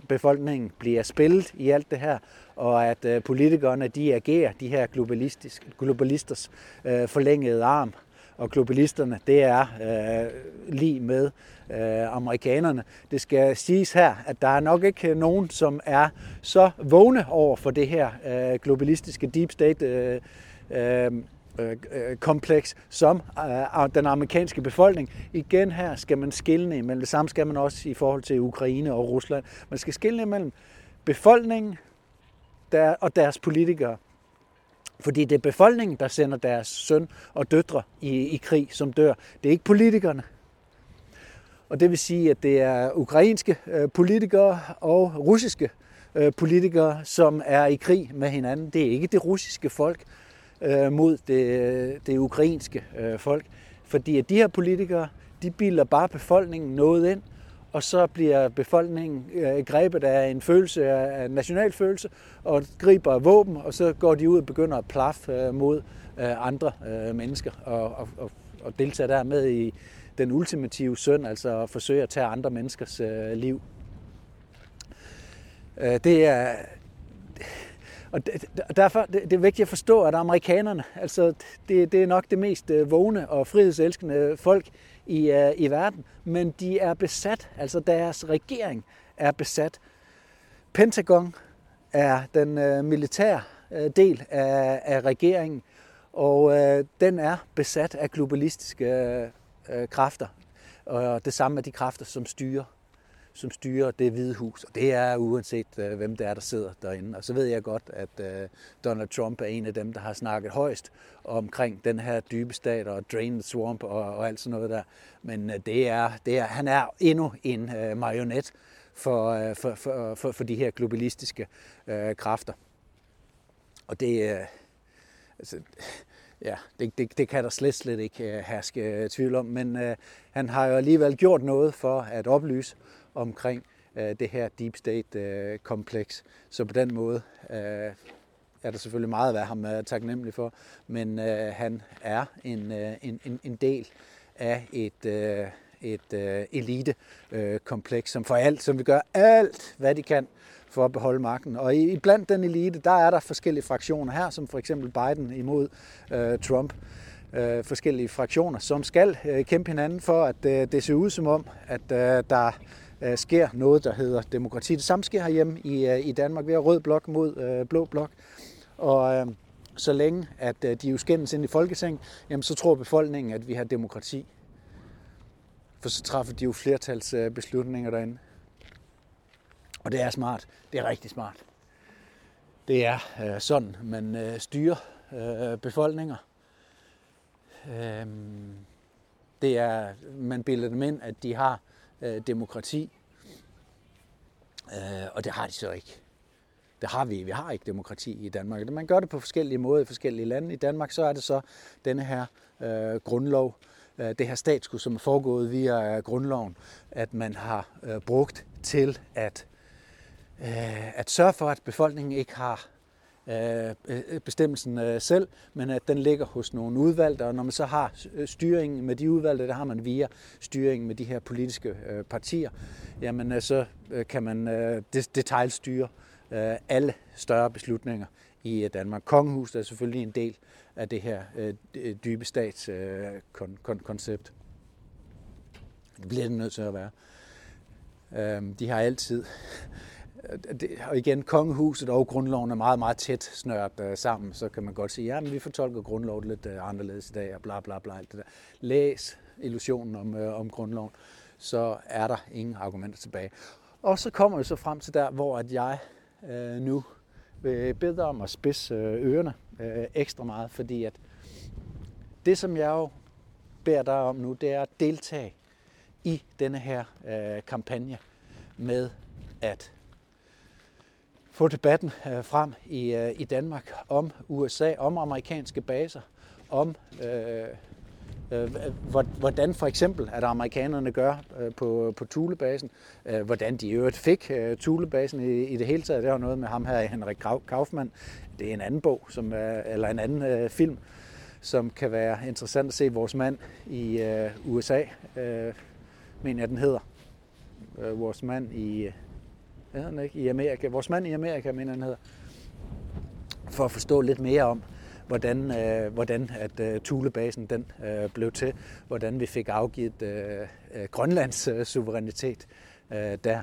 befolkningen bliver spillet i alt det her, og at politikerne, de agerer de her globalisters forlængede arm. Og globalisterne, det er lige med amerikanerne. Det skal siges her, at der er nok ikke nogen, som er så vågne over for det her globalistiske deep state kompleks som den amerikanske befolkning. Igen her skal man skelne imellem, det samme skal man også i forhold til Ukraine og Rusland. Man skal skelne imellem befolkningen og deres politikere. Fordi det er befolkningen, der sender deres søn og døtre i krig, som dør. Det er ikke politikerne. Og det vil sige, at det er ukrainske politikere og russiske politikere, som er i krig med hinanden. Det er ikke det russiske folk mod det ukrainske folk. Fordi at de her politikere, de bilder bare befolkningen noget ind, og så bliver befolkningen grebet af en følelse af nationalfølelse og griber våben, og så går de ud og begynder at plaffe mod andre mennesker og deltager dermed i den ultimative synd, altså at forsøge at tage andre menneskers liv. Det er vigtigt at forstå, at amerikanerne, altså det er nok det mest vågne og frihedselskende folk i verden, men de er besat, altså deres regering er besat. Pentagon er den militære del af regeringen, og den er besat af globalistiske kræfter, og det samme er de kræfter, som styrer det Hvide Hus, og det er uanset hvem det er, der sidder derinde. Og så ved jeg godt, at Donald Trump er en af dem, der har snakket højst omkring den her dybe stat og drain the swamp og alt sådan noget der. Men han er endnu en marionet for de her globalistiske kræfter. Og det kan der slet ikke herske tvivl om, men han har jo alligevel gjort noget for at oplyse omkring det her deep state-kompleks. Så på den måde er der selvfølgelig meget at være ham taknemmelig for, men han er en del af et elite-kompleks, som vi gør alt, hvad de kan for at beholde magten. Og blandt den elite, der er der forskellige fraktioner her, som for eksempel Biden imod Trump. Forskellige fraktioner, som skal kæmpe hinanden for, at det ser ud som om, at der sker noget, der hedder demokrati. Det samme sker herhjemme i Danmark. Vi har rød blok mod blå blok, og så længe at de jo skændes ind i Folketinget, jamen, så tror befolkningen, at vi har demokrati. For så træffer de jo flertalsbeslutninger derinde. Og det er smart. Det er rigtig smart. Det er sådan, man styrer befolkninger. Det er, man bilder dem ind, at de har demokrati, og det har de så ikke. Det har vi. Vi har ikke demokrati i Danmark. Man gør det på forskellige måder i forskellige lande. I Danmark så er det så denne her grundlov, det her statskud, som er foregået via grundloven, at man har brugt til at sørge for, at befolkningen ikke har bestemmelsen selv, men at den ligger hos nogle udvalgte, og når man så har styringen med de udvalgte, der har man via styringen med de her politiske partier, jamen så kan man detaljstyre alle større beslutninger i Danmark. Kongehuset er selvfølgelig en del af det her dybe statskoncept. Det bliver det nødt til at være. De har altid... Og igen, kongehuset og grundloven er meget, meget tæt snørt sammen, så kan man godt sige, ja, men vi fortolker grundloven lidt anderledes i dag, og bla bla bla, alt det der. Læs illusionen om grundloven, så er der ingen argumenter tilbage. Og så kommer vi så frem til der, hvor at jeg nu vil bede om at spidse ørerne ekstra meget, fordi at det, som jeg jo beder dig om nu, det er at deltage i denne her kampagne med at få debatten frem i Danmark om USA, om amerikanske baser, om Hvordan for eksempel, at amerikanerne gør på Thulebasen, hvordan de i øvrigt fik Thulebasen i det hele taget, det har noget med ham her, Henrik Kaufmann. Det er en anden bog, eller en anden film, som kan være interessant at se. Vores mand i USA, mener jeg, den hedder. Vores mand i, hvad hedder den ikke? I Amerika. Vores mand i Amerika, mener jeg, den hedder. For at forstå lidt mere om, hvordan Thulebasen den blev til, hvordan vi fik afgivet Grønlands suverænitet der.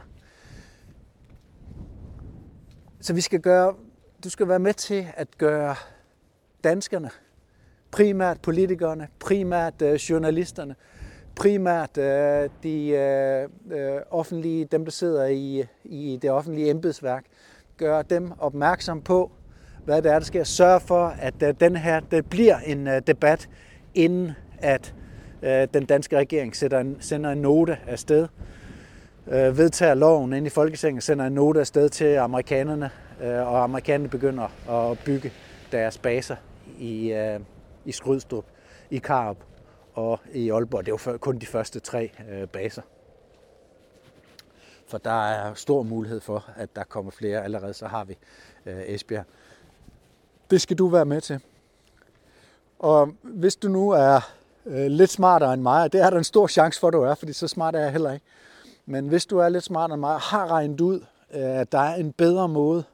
Så du skal være med til at gøre danskerne, primært politikerne, primært journalisterne, primært de offentlige, dem der sidder i det offentlige embedsværk, gøre dem opmærksom på, hvad det er, der sker. Sørg for, at den her, det bliver en debat, inden at den danske regering sender en note afsted, vedtager loven ind i Folketinget, sender en note afsted til amerikanerne, og amerikanerne begynder at bygge deres baser i Skrydstrup, i Karup og i Aalborg. Det er jo kun de første 3 baser. For der er stor mulighed for, at der kommer flere. Allerede så har vi Esbjerg. Det skal du være med til. Og hvis du nu er lidt smartere end mig, og det er der en stor chance for, at du er, fordi så smart er jeg heller ikke. Men hvis du er lidt smartere end mig og har regnet ud, at der er en bedre måde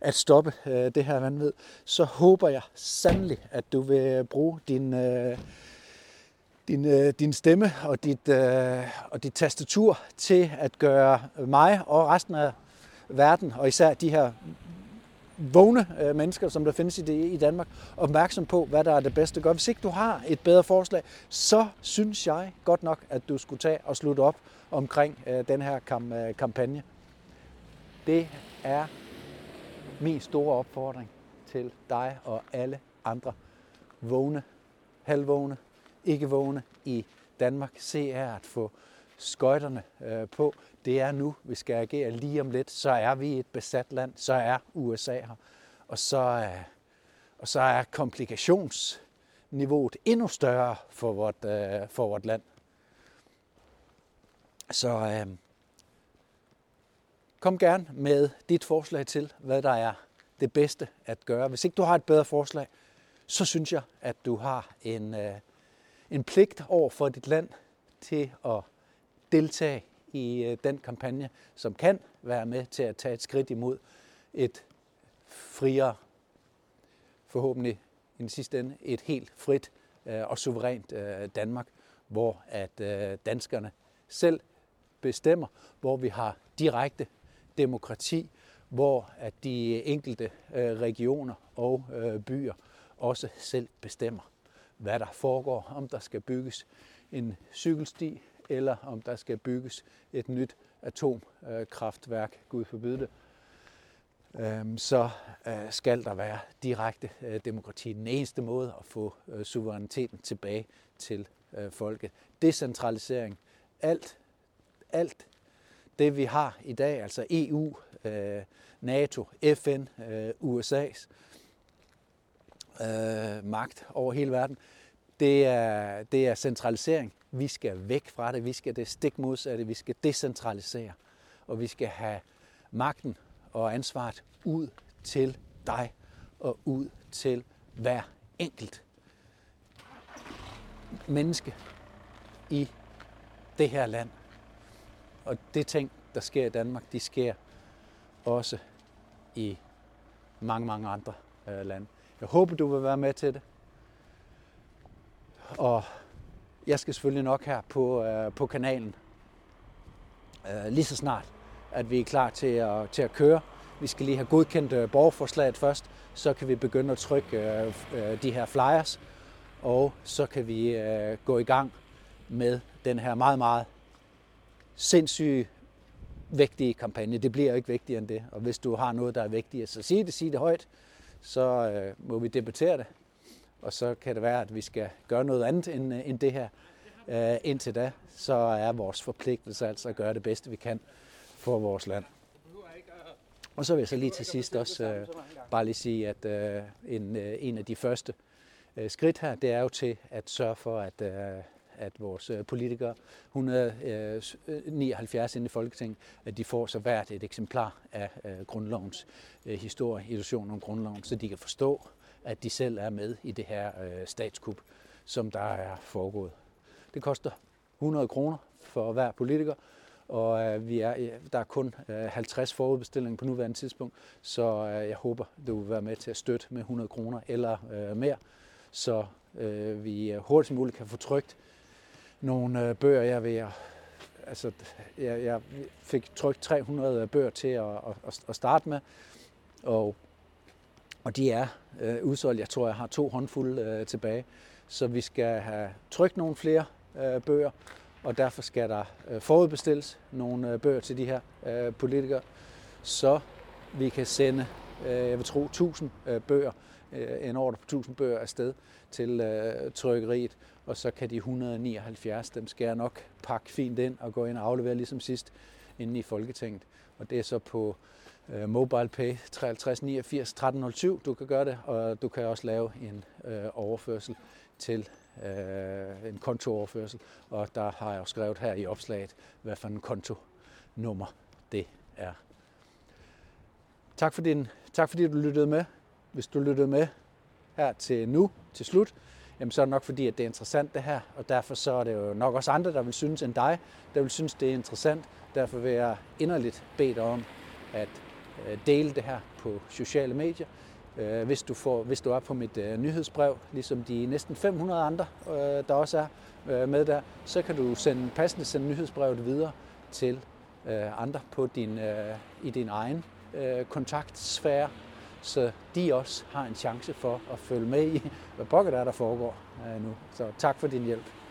at stoppe det her vanvid, så håber jeg sandelig, at du vil bruge din stemme og dit tastatur til at gøre mig og resten af verden, og især de her vågne mennesker, som der findes i Danmark, opmærksom på, hvad der er det bedste at gøre. Hvis ikke du har et bedre forslag, så synes jeg godt nok, at du skulle tage og slutte op omkring den her kampagne. Det er min store opfordring til dig og alle andre vågne, halvvågne, ikke vågne i Danmark. Se er at få skøjterne på. Det er nu, vi skal agere. Lige om lidt, så er vi et besat land, så er USA her, og så er komplikationsniveauet endnu større for vort land. Så kom gerne med dit forslag til, hvad der er det bedste at gøre. Hvis ikke du har et bedre forslag, så synes jeg, at du har en pligt over for dit land til at deltage i den kampagne, som kan være med til at tage et skridt imod et friere, forhåbentlig i den sidste ende, et helt frit og suverænt Danmark, hvor at danskerne selv bestemmer, hvor vi har direkte demokrati, hvor at de enkelte regioner og byer også selv bestemmer, hvad der foregår, om der skal bygges en cykelsti, eller om der skal bygges et nyt atomkraftværk, Gud forbyde det, så skal der være direkte demokrati. Den eneste måde at få suveræniteten tilbage til folket. Decentralisering. Alt det, vi har i dag, altså EU, NATO, FN, USA's magt over hele verden, det er centralisering. Vi skal væk fra det. Vi skal det stik modsatte. Vi skal decentralisere. Og vi skal have magten og ansvaret ud til dig og ud til hver enkelt menneske i det her land. Og det ting, der sker i Danmark, de sker også i mange, mange andre lande. Jeg håber, du vil være med til det. Og jeg skal selvfølgelig nok her på kanalen, lige så snart, at vi er klar til at køre. Vi skal lige have godkendt borgerforslaget først, så kan vi begynde at trykke de her flyers, og så kan vi gå i gang med den her meget, meget sindssygt vigtige kampagne. Det bliver jo ikke vigtigere end det, og hvis du har noget, der er vigtigere, så sig det højt, så må vi debattere det. Og så kan det være, at vi skal gøre noget andet end det her. Indtil da, så er vores forpligtelse altså at gøre det bedste, vi kan for vores land. Og så vil jeg så lige til sidst også bare lige sige, at en af de første skridt her, det er jo til at sørge for, at vores politikere, 179 inde i Folketinget, at de får så hvert et eksemplar af grundlovens historie, Illusionen om Grundloven, så de kan forstå, at de selv er med i det her statskup, som der er foregået. Det koster 100 kroner for hver politiker, og der er kun 50 forudbestillinger på nuværende tidspunkt, så jeg håber, du vil være med til at støtte med 100 kroner eller mere, så vi hurtigst muligt kan få trykt nogle bøger. Jeg fik trykt 300 bøger til at starte med, og de er udsolgt. Jeg tror, jeg har 2 håndfulde tilbage, så vi skal have trykt nogle flere bøger, og derfor skal der forudbestilles nogle bøger til de her politikere, så vi kan sende, jeg vil tro, 1000 bøger, en ordre på 1000 bøger afsted til trykkeriet, og så kan de 179, dem skal jeg nok pakke fint ind og gå ind og aflevere ligesom sidst inde i Folketinget. Og det er så på MobilePay 53 89 1307, du kan gøre det, og du kan også lave en overførsel til en kontooverførsel, og der har jeg jo skrevet her i opslaget, hvad for en kontonummer det er. Tak fordi du lyttede med. Hvis du lyttede med her til slut, jamen så er det nok fordi, at det er interessant det her, og derfor så er det jo nok også andre, der vil synes end dig, der vil synes, det er interessant. Derfor vil jeg inderligt bede dig om at dele det her på sociale medier. Hvis du er på mit nyhedsbrev, ligesom de næsten 500 andre, der også er med der, så kan du sende nyhedsbrevet videre til andre på i din egen kontaktsfære, så de også har en chance for at følge med i, hvad pokker der foregår nu. Så tak for din hjælp.